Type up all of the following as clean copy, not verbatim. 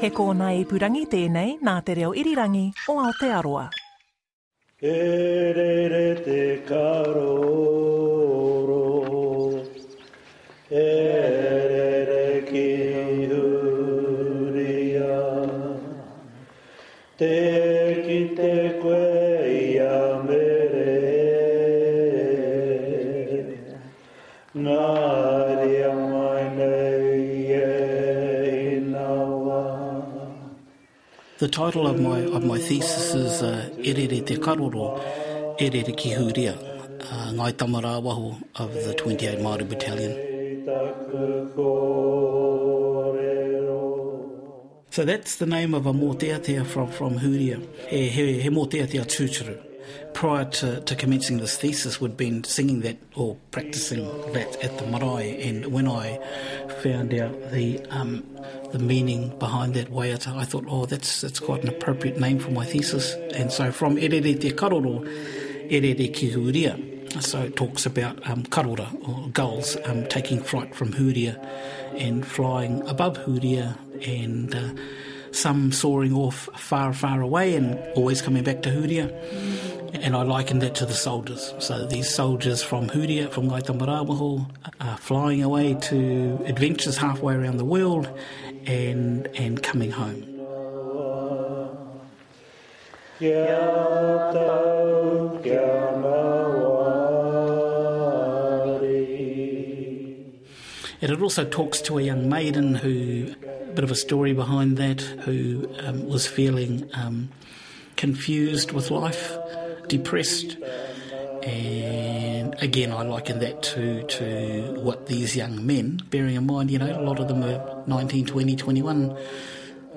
He kōna I purangi tēnei nā Te Reo Irirangi o Aotearoa. E rere te karoro, e rere ki Huria, te ki te koe I a mere, nā The title of my thesis is E rere te karoro, e rere ki Huria, Ngai Tamarāwaho of the 28 Māori Battalion. So that's the name of a moteatea from Huria, he moteatea tūturu. Prior to commencing this thesis, we'd been singing that or practising that at the marae, and when I found out the meaning behind that waiata, I thought, oh, that's quite an appropriate name for my thesis. And so from E rere te karoro, E rere ki Huria. So it talks about karora, or gulls, taking flight from Huria and flying above Huria, and some soaring off far, far away and always coming back to Huria. And I likened that to the soldiers. So these soldiers from Huria, from Ngai Tamarāwaho, are flying away to adventures halfway around the world and coming home. And it also talks to a young maiden who... bit of a story behind that, who was feeling confused with life, depressed, and again I liken that to what these young men, bearing in mind, you know, a lot of them were 19, 20, 21,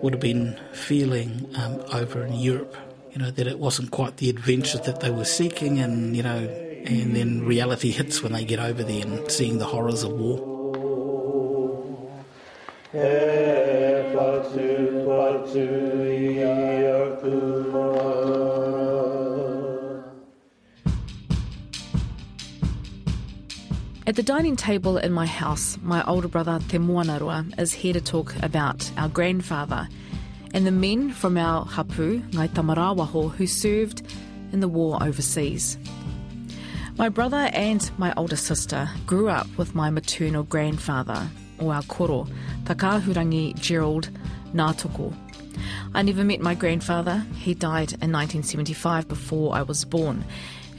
would have been feeling over in Europe, you know, that it wasn't quite the adventure that they were seeking, and, you know, and then reality hits when they get over there and seeing the horrors of war. At the dining table in my house, my older brother Te Moanarua is here to talk about our grandfather and the men from our hapū, Ngai Tamarāwaho, who served in the war overseas. My brother and my older sister grew up with my maternal grandfather, or our koro, Takahurangi Gerald Natoko. I never met my grandfather. He died in 1975 before I was born.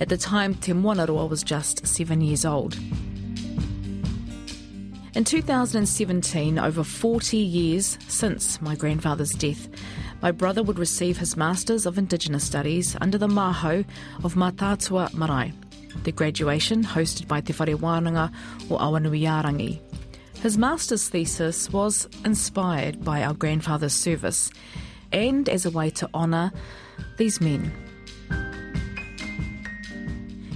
At the time, Te Moanarua was just 7 years old. In 2017, over 40 years since my grandfather's death, my brother would receive his Masters of Indigenous Studies under the Maho of Mātātua Marae, the graduation hosted by Te Whare Wananga o Awanuiarangi. His master's thesis was inspired by our grandfather's service and as a way to honour these men.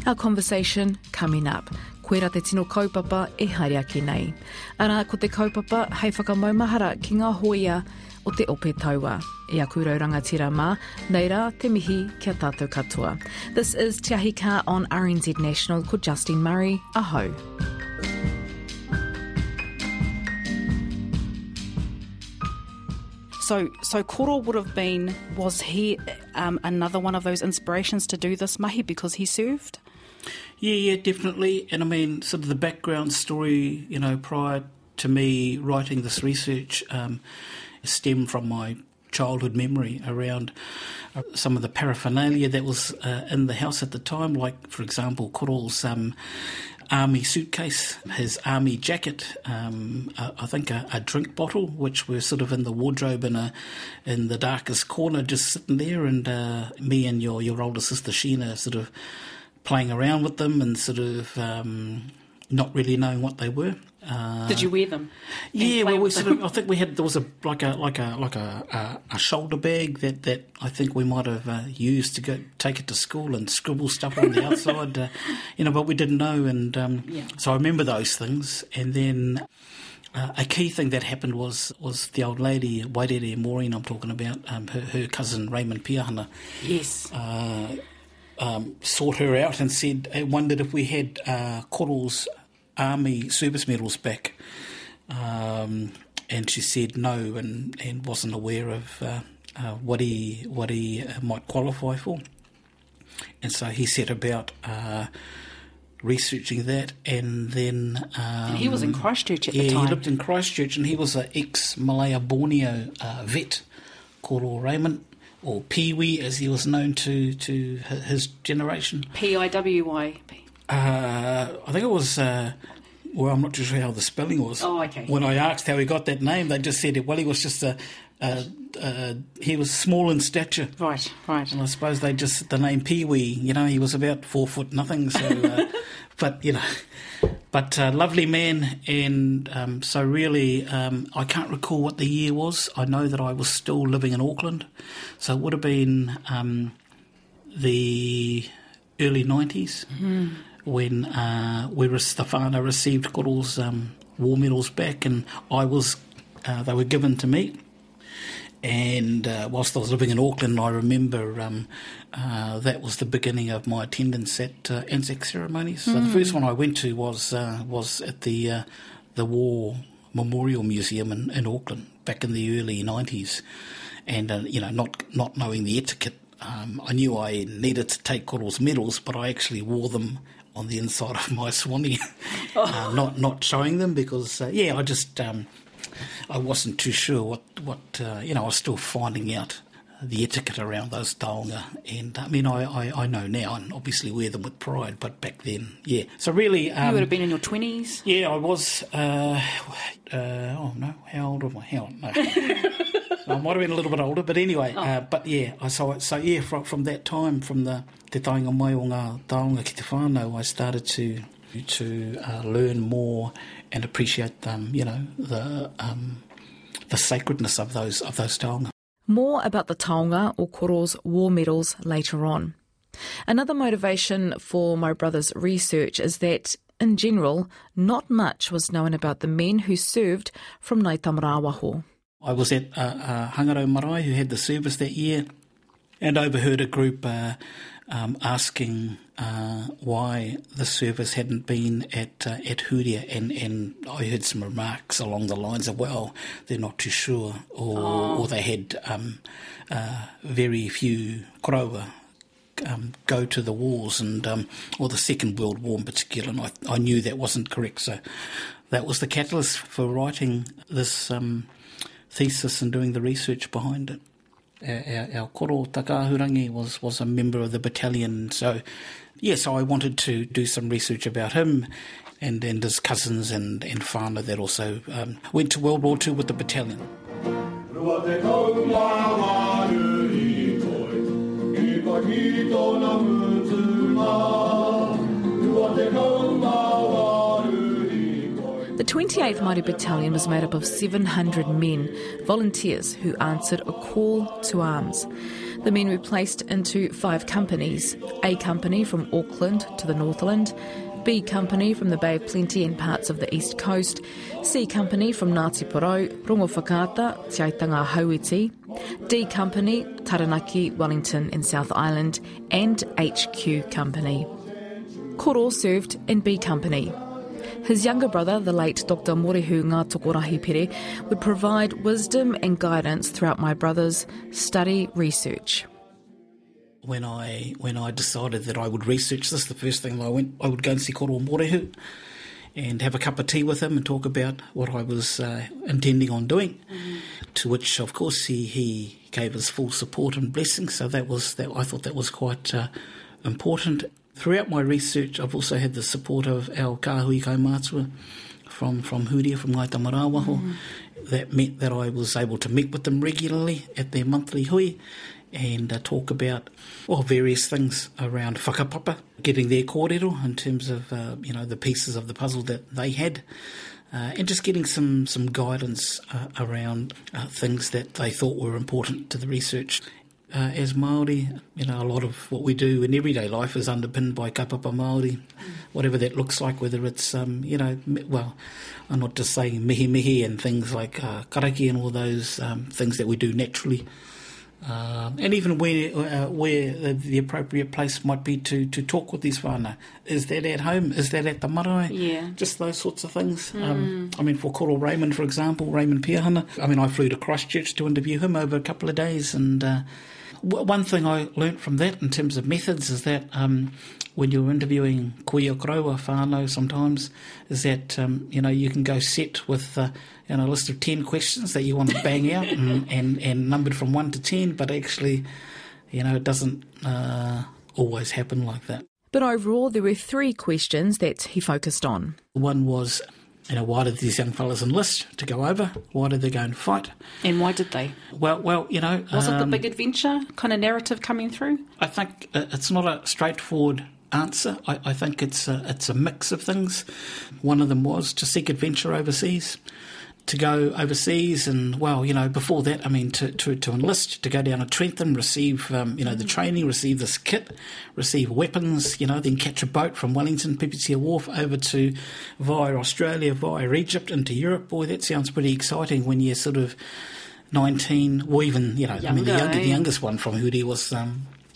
Our conversation coming up. Koera te tino kaupapa e hareaki nei. Ara ko te kaupapa hei whakamoumahara ki ngā hoia o te ope taua. E aku rau rangatira mā, nei rā te mihi kia tātou katoa. This is Te Ahi Kaa on RNZ National ko Justin Murray. Ahau. So koro would have been, was he another one of those inspirations to do this mahi because he served? Yeah, definitely. And I mean, sort of the background story, you know, prior to me writing this research stemmed from my childhood memory around some of the paraphernalia that was in the house at the time, like, for example, Godall's army suitcase, his army jacket, I think a drink bottle, which were sort of in the wardrobe in the darkest corner, just sitting there, and me and your older sister Sheena sort of playing around with them and sort of not really knowing what they were. Did you wear them? Yeah, well, I think we had. There was a shoulder bag that I think we might have used to go take it to school and scribble stuff on the outside, you know. But we didn't know, and so I remember those things. And then a key thing that happened was the old lady Wairere Maureen. I'm talking about her cousin Raymond Piahana. Yes. Sought her out and said, I wondered if we had Godall's army service medals back, and she said no and wasn't aware of what he might qualify for. And so he set about researching that, and then... and he was in Christchurch at the time. Yeah, he lived in Christchurch, and he was an ex-Malaya Borneo vet, Koro Raymond, or Piwi, as he was known to his generation. Piwi. I think it was... well, I'm not too sure how the spelling was. Oh, okay. When I asked how he got that name, they just said, well, he was just he was small in stature. Right. And I suppose the name Piwi, you know, he was about 4 foot nothing. So, but lovely man. And so really, I can't recall what the year was. I know that I was still living in Auckland. So it would have been the early 90s. Mm-hmm. When Stefana received Godall's war medals back, and they were given to me. And whilst I was living in Auckland, I remember that was the beginning of my attendance at Anzac ceremonies. So the first one I went to was at the War Memorial Museum in Auckland back in the early 90s, and not knowing the etiquette, I knew I needed to take Godall's medals, but I actually wore them on the inside of my swanee, not showing them because, I just I wasn't too sure what I was still finding out the etiquette around those taonga. And, I mean, I know now and obviously wear them with pride, but back then, yeah. So really... you would have been in your 20s? Yeah, I was... how old am I? I might have been a little bit older, but anyway. Oh. But yeah, I saw it. So yeah, from that time, from the Te Tainga Mai o Ngā Taonga Ki Te Whānau, I started to learn more and appreciate the sacredness of those taonga. More about the taonga or Koro's war medals later on. Another motivation for my brother's research is that, in general, not much was known about the men who served from Ngai Tamarāwaho. I was at Hangarau Marae, who had the service that year, and overheard a group asking why the service hadn't been at Huria, and I heard some remarks along the lines of, well, they're not too sure, or they had very few koroa go to the wars, and or the Second World War in particular, and I knew that wasn't correct, so that was the catalyst for writing this thesis and doing the research behind it. Our koro Takahurangi was a member of the battalion, so I wanted to do some research about him and his cousins and whānau that also went to World War II with the battalion. The 28th Māori Battalion was made up of 700 men, volunteers who answered a call to arms. The men were placed into 5 companies: A Company from Auckland to the Northland, B Company from the Bay of Plenty and parts of the East Coast, C Company from Ngātipurau, Rongowhakaata, Te Aitanga Hauiti, D Company, Taranaki, Wellington and South Island, and HQ Company. Koro served in B Company. His younger brother, the late Dr. Morihu Ngatokorahi Pere, would provide wisdom and guidance throughout my brother's study research. When I decided that I would research this, the first thing I would go and see Koro Morihu and have a cup of tea with him and talk about what I was intending on doing. Mm-hmm. To which, of course, he gave his full support and blessing. So that was that. I thought that was quite important. Throughout my research, I've also had the support of our kāhui kaumātua from Huria, from Ngai Tamarāwaho. Mm. That meant that I was able to meet with them regularly at their monthly hui and talk about various things around whakapapa, getting their kōrero in terms of the pieces of the puzzle that they had, and just getting some guidance around things that they thought were important to the research. As Māori, a lot of what we do in everyday life is underpinned by kapapa Māori, whatever that looks like, whether it's, I'm not just saying mihi mihi and things like karaki and all those things that we do naturally, And even where the appropriate place might be to talk with these whānau. Is that at home? Is that at the marae? Yeah. Just those sorts of things. I mean, for Koro Raymond, for example, Raymond Piahana, I mean, I flew to Christchurch to interview him over a couple of days, and one thing I learnt from that in terms of methods is that when you're interviewing kuia koroa whānau sometimes, is that, you can go set with a list of 10 questions that you want to bang out and numbered from 1 to 10, but actually, it doesn't always happen like that. But overall, there were 3 questions that he focused on. One was, why did these young fellas enlist to go over? Why did they go and fight? And why did they? Well, was it the big adventure kind of narrative coming through? I think it's not a straightforward answer. I think it's a mix of things. One of them was to seek adventure overseas, to go overseas, and before that, I mean, to enlist, to go down to Trentham, receive the training, receive this kit, receive weapons, then catch a boat from Wellington, Pipitea Wharf over to via Australia, via Egypt into Europe. Boy, that sounds pretty exciting when you're sort of 19, or even younger. I mean, the youngest one from Huria was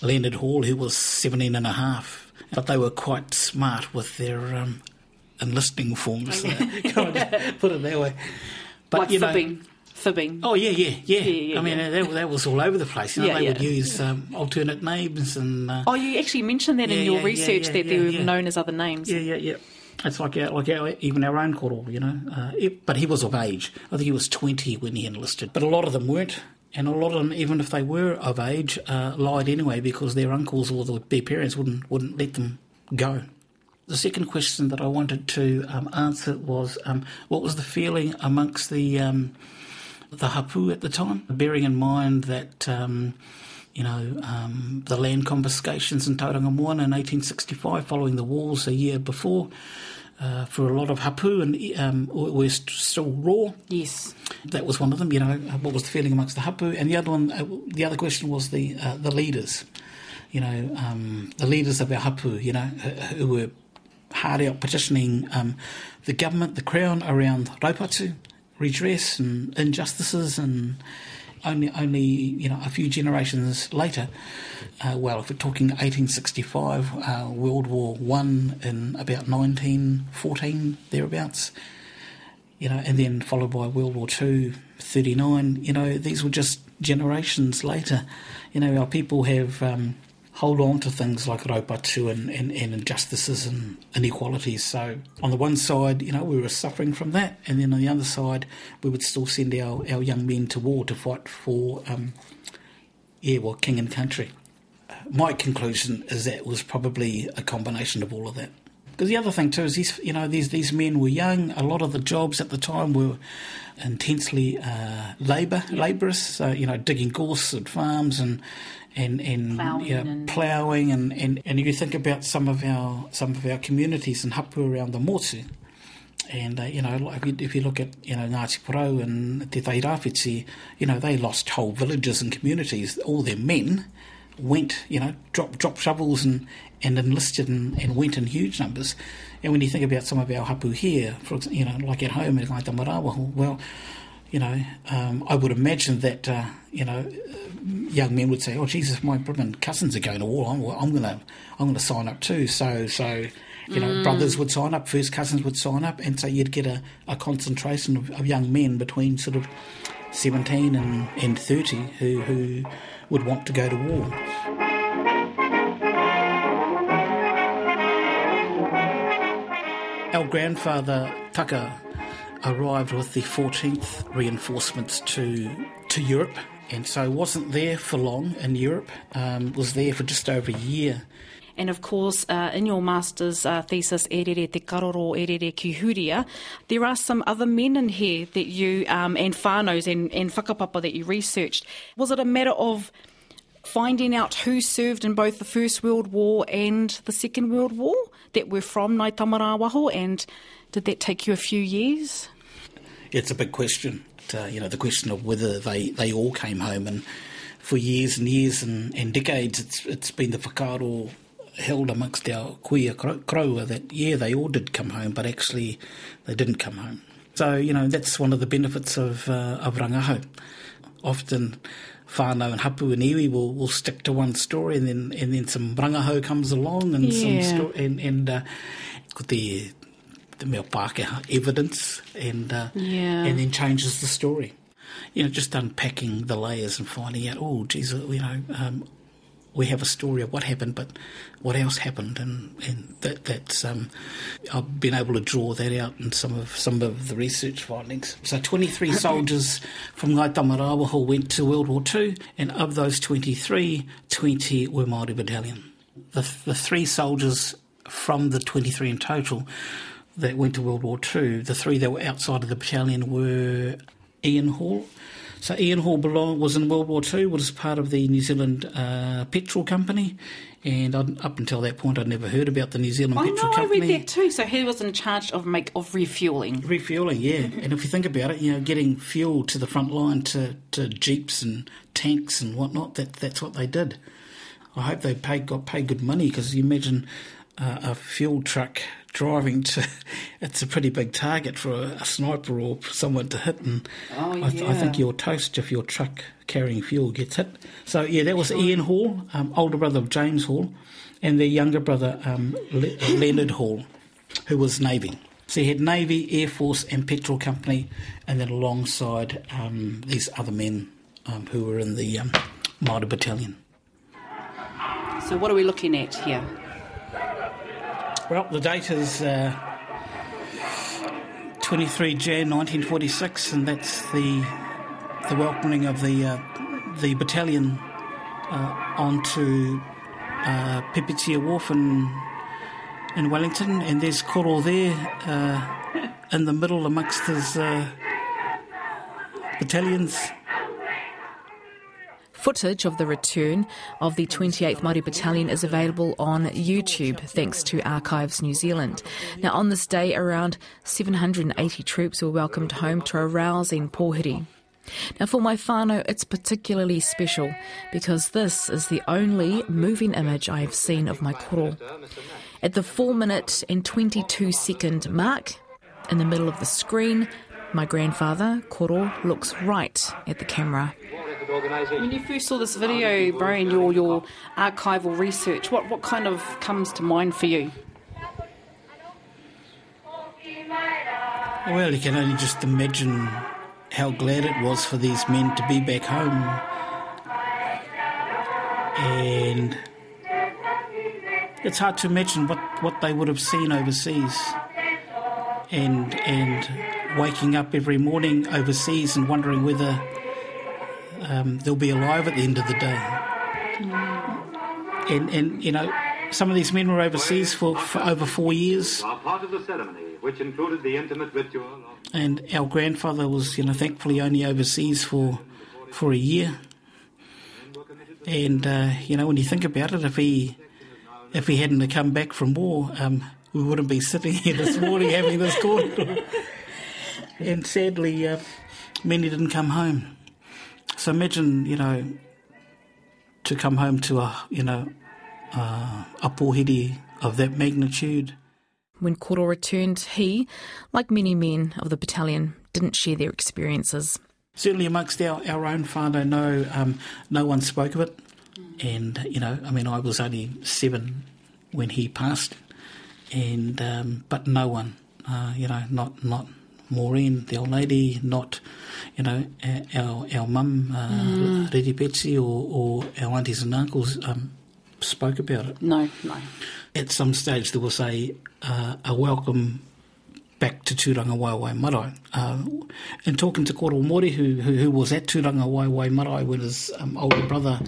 Leonard Hall, who was 17 and a half. But they were quite smart with their enlisting forms. Put it that way. But, like fibbing. Oh, yeah. I mean, that was all over the place. They would use alternate names. And oh, you actually mentioned that in your research that they were known as other names. Yeah. It's even our own Godall, but he was of age. I think he was 20 when he enlisted. But a lot of them weren't. And a lot of them, even if they were of age, lied anyway because their uncles or their parents wouldn't let them go. The second question that I wanted to answer was what was the feeling amongst the hapū at the time, bearing in mind that the land confiscations in Tauranga Moana in 1865, following the wars a year before. For a lot of hapū and we're still raw. Yes, that was one of them. What was the feeling amongst the hapū? And the other one, the other question was the leaders. The leaders of our hapū. Who were hard out petitioning the government, the Crown, around raupatu, redress and injustices and. Only a few generations later, if we're talking 1865, World War I in about 1914, thereabouts, and then followed by World War II, 1939, these were just generations later. Our people have hold on to things like raupatu and injustices and inequalities. So on the one side, we were suffering from that, and then on the other side, we would still send our young men to war to fight for, king and country. My conclusion is that it was probably a combination of all of that. Because the other thing too is, these men were young. A lot of the jobs at the time were intensely laborious. So digging gorse at farms and ploughing and if you think about some of our communities in hapū around the Motu, and if you look at Ngātipurau and Te Tairawhiti, they lost whole villages and communities. All their men went, dropped shovels and enlisted and went in huge numbers. And when you think about some of our hapū here, for example, like at home at Ngai Tamarāwaho, I would imagine that, young men would say, oh, Jesus, my brother and cousins are going to war. I'm going to sign up too. So brothers would sign up, first cousins would sign up, and so you'd get a concentration of young men between sort of 17 and 30 who would want to go to war. Our grandfather Taka arrived with the 14th reinforcements to Europe, and so wasn't there for long in Europe, was there for just over a year. And of course, in your master's thesis, E rere te karoro, E rere ki Huria, there are some other men in here that you, and whānaus and whakapapa that you researched. Was it a matter of finding out who served in both the First World War and the Second World War that were from Ngai Tamarāwaho, and did that take you a few years? It's a big question. The question of whether they all came home, and for years and years and decades, it's been the whakaro held amongst our kuia koroa that, they all did come home, but actually they didn't come home. So, that's one of the benefits of Rangaho. often whānau and hapū and iwi will stick to one story, and then some rangahau comes along and some story, and ko the mea Pākehā evidence and then changes the story. You know, just unpacking the layers and finding out, oh, geez, you know, we have a story of what happened, but what else happened, and that's I've been able to draw that out in some of the research findings. So 23 soldiers from Ngai Tamarāwaho went to World War II, and of those 23, 20 were Māori Battalion. The three soldiers from the 23 in total that went to World War II, the three that were outside of the battalion were Ian Hall. So Ian Hall was in World War II, was part of the New Zealand Petrol Company, and up until that point I'd never heard about the New Zealand Petrol Company. I read that too. So he was in charge of refuelling. Refuelling, yeah. And if you think about it, you know, getting fuel to the front line, to jeeps and tanks and whatnot, that's what they did. I hope they got paid good money, because you imagine a fuel truck driving to, it's a pretty big target for a sniper or someone to hit, and I think you're toast if your truck carrying fuel gets hit. So yeah, that was Ian Hall, older brother of James Hall, and their younger brother Leonard Hall, who was Navy. So he had Navy, Air Force and Petrol Company, and then alongside these other men who were in the Māori Battalion. So what are we looking at here? Well, the date is 23 Jan 1946, and that's the welcoming of the battalion onto Pipitea Wharf in Wellington, and there's Koro there in the middle amongst his battalions. Footage of the return of the 28th Māori Battalion is available on YouTube, thanks to Archives New Zealand. Now, on this day, around 780 troops were welcomed home to a rousing pōhiri. Now, for my whānau, it's particularly special, because this is the only moving image I have seen of my koro. At the 4-minute and 22-second mark, in the middle of the screen, my grandfather, Koro, looks right at the camera. When you first saw this video, Brian, your archival research, what kind of comes to mind for you? Well, you can only just imagine how glad it was for these men to be back home. And it's hard to imagine what they would have seen overseas. And waking up every morning overseas and wondering whether they'll be alive at the end of the day. And you know, some of these men were overseas for over 4 years. Part of the ceremony, which included the intimate ritual. And our grandfather was, you know, thankfully only overseas for a year. And you know, when you think about it, if he hadn't have come back from war, we wouldn't be sitting here this morning having this cordial. And sadly, many didn't come home. So imagine, you know, to come home to a pōhiri of that magnitude. When Koro returned, he, like many men of the battalion, didn't share their experiences. Certainly amongst our own whānau, no one spoke of it. And, you know, I mean, I was only 7 when he passed, and but no one, you know, not Maureen, the old lady, not, you know, our mum, Riri Betsy, or our aunties and uncles spoke about it. No. At some stage there was a welcome back to Tūrangawaewae Marae. And talking to Koro Mori, who was at Tūrangawaewae Marae when his older brother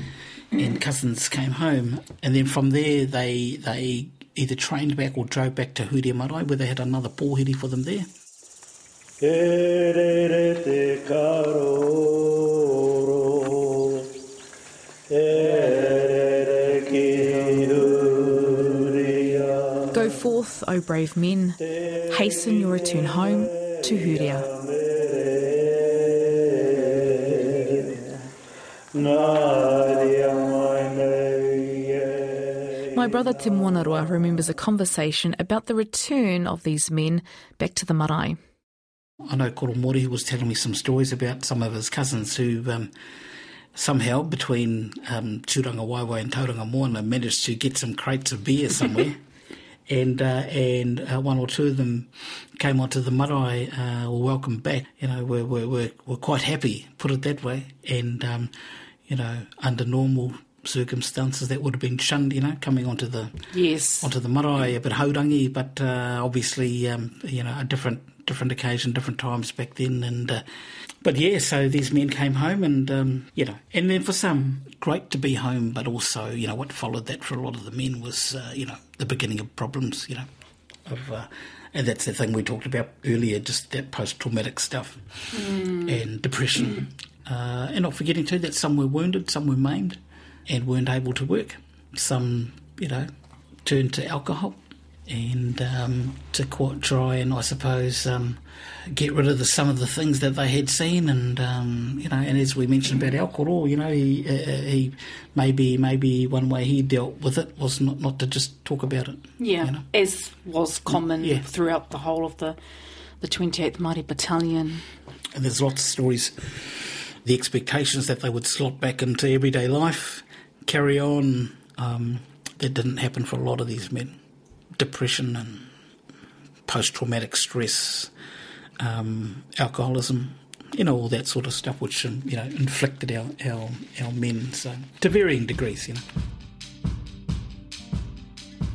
and cousins came home, and then from there they either trained back or drove back to Huria Marae, where they had another pōhiri for them there. E rere te karoro, e rere ki Huria. Go forth, O brave men, hasten your return home to Huria. My brother Te Moanarua remembers a conversation about the return of these men back to the marae. I know Koro Mori was telling me some stories about some of his cousins who somehow between Tūrangawaewae and Tauranga Moana managed to get some crates of beer somewhere. and one or two of them came onto the marae or welcome back, you know, were quite happy, put it that way. And, you know, under normal circumstances that would have been shunned, you know, coming onto the marae, a bit haurangi, but obviously, you know, a different occasion, different times back then. And but yeah, so these men came home and, you know, and then for some, great to be home, but also, you know, what followed that for a lot of the men was, you know, the beginning of problems, you know, of, and that's the thing we talked about earlier, just that post-traumatic stuff and depression. And not forgetting too that some were wounded, some were maimed and weren't able to work. Some, you know, turned to alcohol and to quite try and, I suppose, get rid of some of the things that they had seen. And, you know, and as we mentioned about alcohol, you know, he maybe one way he dealt with it was not to just talk about it. Yeah, you know? As was common throughout the whole of the 28th Māori Battalion. And there's lots of stories, the expectations that they would slot back into everyday life, carry on. That didn't happen for a lot of these men. Depression and post-traumatic stress, alcoholism, you know, all that sort of stuff which, you know, inflicted our men, so to varying degrees, you know.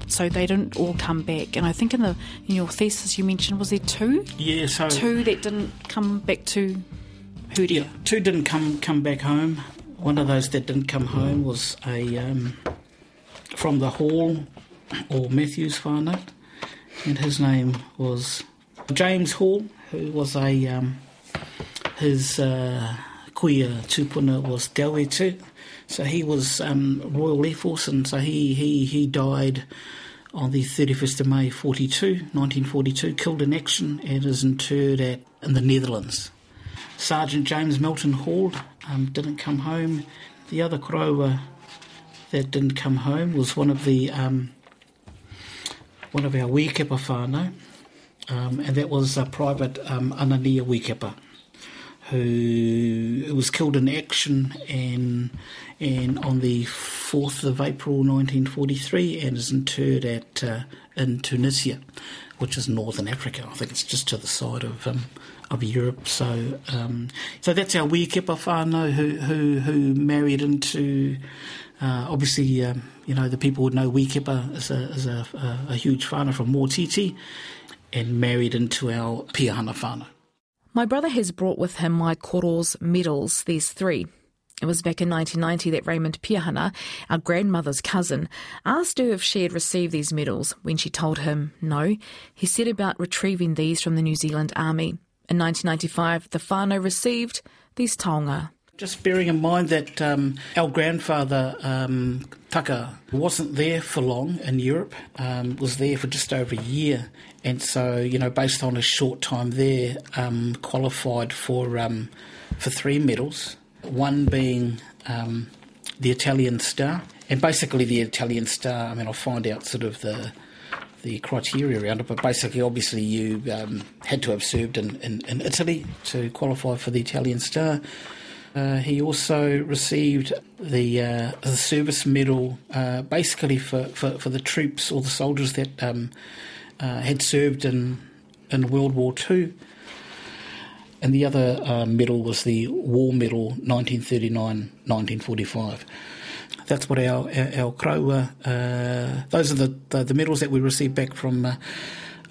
So they didn't all come back, and I think in your thesis you mentioned, was there two? Yeah, so two that didn't come back to Huria. Yeah, two didn't come back home. One of those that didn't come home was a from the Hall or Matthews whānau, and his name was James Hall, who was a his kuia tūpuna was Dawetū, so he was Royal Air Force, and so he died on the 31st of May 1942, killed in action, and is interred in the Netherlands. Sergeant James Melton Hall didn't come home. The other koroa that didn't come home was one of our wīkepa whānau, and that was a Private Anania Wīkepa, who was killed in action and on the 4th of April 1943, and is interred in Tunisia, which is northern Africa. I think it's just to the side of Europe. So so that's our wīkepa whānau who married into, obviously, you know, the people would know wīkepa as a huge whānau from Mōtiti, and married into our Piahana whānau. My brother has brought with him my koro's medals. There's three. It was back in 1990 that Raymond Piahana, our grandmother's cousin, asked her if she had received these medals. When she told him no, he set about retrieving these from the New Zealand Army. In 1995, the whānau received these taonga. Just bearing in mind that our grandfather, Taka, wasn't there for long in Europe, was there for just over a year. And so, you know, based on his short time there, qualified for three medals. One being the Italian Star, and basically the Italian Star, I mean, I'll find out sort of the criteria around it, but basically, obviously, you had to have served in Italy to qualify for the Italian Star. He also received the service medal, basically for the troops or the soldiers that had served in World War II. And the other medal was the War Medal 1939-1945. That's what our koroa. Those are the medals that we received back from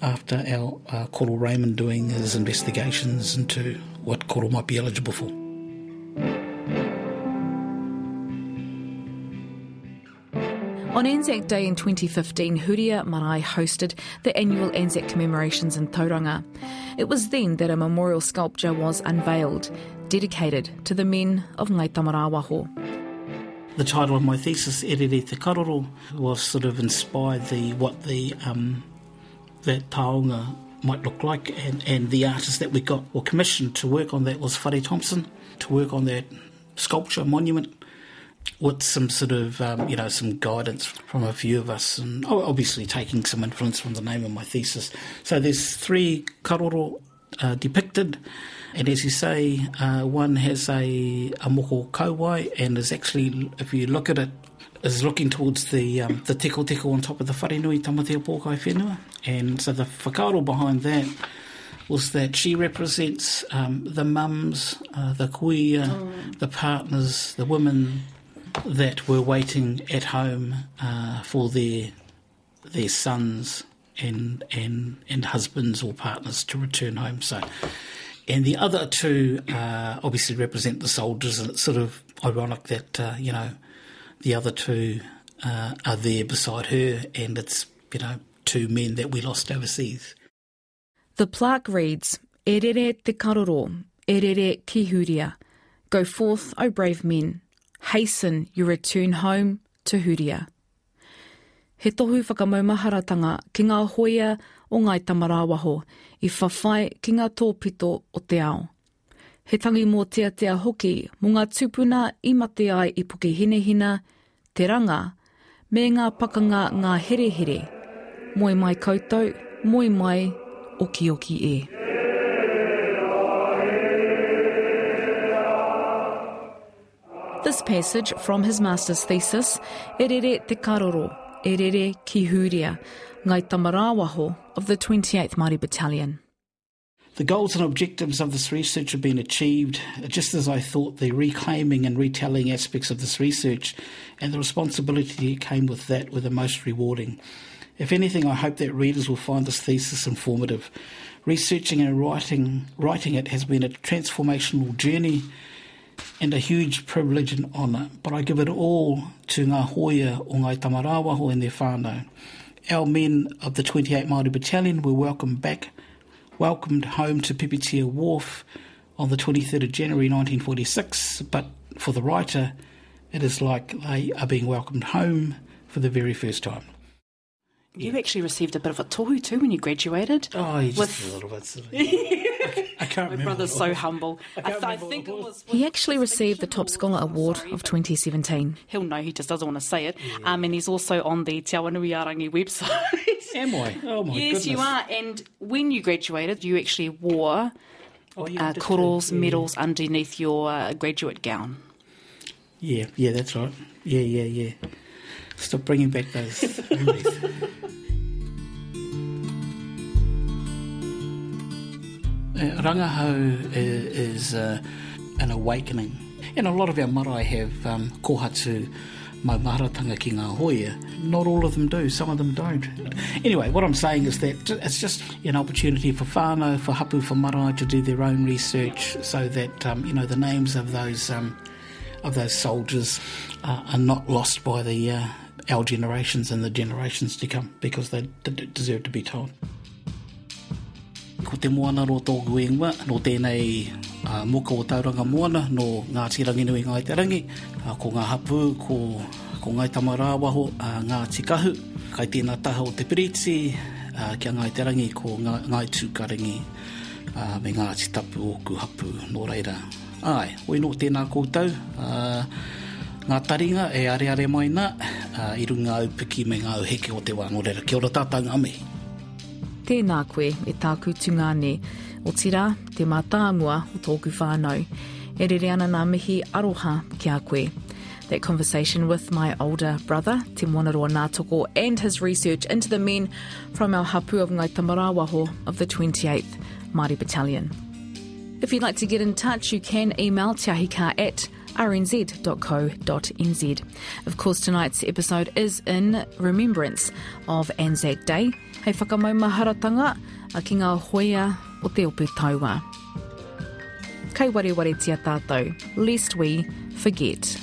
after our Koro Raymond doing his investigations into what koro might be eligible for. On Anzac Day in 2015, Huria Marae hosted the annual Anzac commemorations in Tauranga. It was then that a memorial sculpture was unveiled, dedicated to the men of Ngai Tamarāwaho. The title of my thesis, E rere te karoro, was sort of inspired what that taonga might look like, and the artist that we got or commissioned to work on that was Whare Thompson, to work on that sculpture monument, with some sort of, you know, some guidance from a few of us, and obviously taking some influence from the name of my thesis. So there's three karoro depicted. And as you say, one has a moko kauai and is actually, if you look at it, is looking towards the teko teko on top of the wharenui tamatea pōkai whenua. And so the whakaaro behind that was that she represents the mums, the kuia, the partners, the women that were waiting at home for their sons and husbands or partners to return home. So, and the other two obviously represent the soldiers, and it's sort of ironic that the other two are there beside her, and it's two men that we lost overseas. The plaque reads, E rere te karoro, e rere ki Huria. Go forth, O brave men. Hasten your return home to Huria. He tohu whakamaumaharatanga ki ngā hoia o Ngai Tamarāwaho, I whawhai ki ngā tōpito o te ao. He tangi moteatea hoki mō ngā tūpuna I mate ai I puke hinehina, te ranga, me ngā pakanga ngā herehere. Moi mai koutou, moi mai oki oki e. This passage from his master's thesis, E rere te karoro, E rere ki Huria, Ngai Tamarāwaho of the 28th Māori Battalion. The goals and objectives of this research have been achieved, just as I thought the reclaiming and retelling aspects of this research and the responsibility that came with that were the most rewarding. If anything, I hope that readers will find this thesis informative. Researching and writing it has been a transformational journey and a huge privilege and honour, but I give it all to Ngā Hoia o Ngai Tamarāwaho and their whānau. Our men of the 28 Māori Battalion were welcomed home to Pipitea Wharf on the 23rd of January 1946, but for the writer, it is like they are being welcomed home for the very first time. You actually received a bit of a tohu too when you graduated. Oh, just a little bit. I can't remember. My brother's so humble. I think it was. He actually received the Top Scholar Award of 2017. He'll know, he just doesn't want to say it. Yeah. And he's also on the Te Awanuiarangi website. Am I? Oh, my goodness. Yes, you are. And when you graduated, you actually wore corals, medals underneath your graduate gown. Yeah, that's right. Yeah. Stop bringing back those memories. Rangahau is an awakening. And a lot of our marae have kohatsu maumaharatanga ki ngā hoia. Not all of them do, some of them don't. Anyway, what I'm saying is that it's just an opportunity for whānau, for hapū, for marae to do their own research so that, the names of those soldiers are not lost by our generations and the generations to come, because they deserve to be told. Ko te moanaro tōku ingoa, nō tēnei moka o tauranga moana, nō Ngā Terangi nui Ngāi Terangi, ko Ngā Hapū, ko Ngai Tamarāwaho, Ngā Tikahu, kai tēnā taha o te piriti, kia Ngāi Terangi ko Ngai Tūkarangi, me Ngā Titapu oku Hapū, nō reira. Ai, oi nō tēnā koutou, ngā taringa e areare mai nā, I runga aupiki me ngā auheke o te wā, nō reira, kia ora tātang ame. Tēnā koe e tāku tungāne, o tira te mātāngua o tōku whānau, e rere ana nā mihi aroha kia koe. That conversation with my older brother, Te Moanarua Natoko, and his research into the men from our hapū of Ngai Tamarāwaho of the 28th Māori Battalion. If you'd like to get in touch, you can email teahika@rnz.co.nz. Of course, tonight's episode is in remembrance of Anzac Day. Hei whakamaumaharatanga a ki ngā hoia o te opu tauā. Kei wareware tia tātou, lest we forget.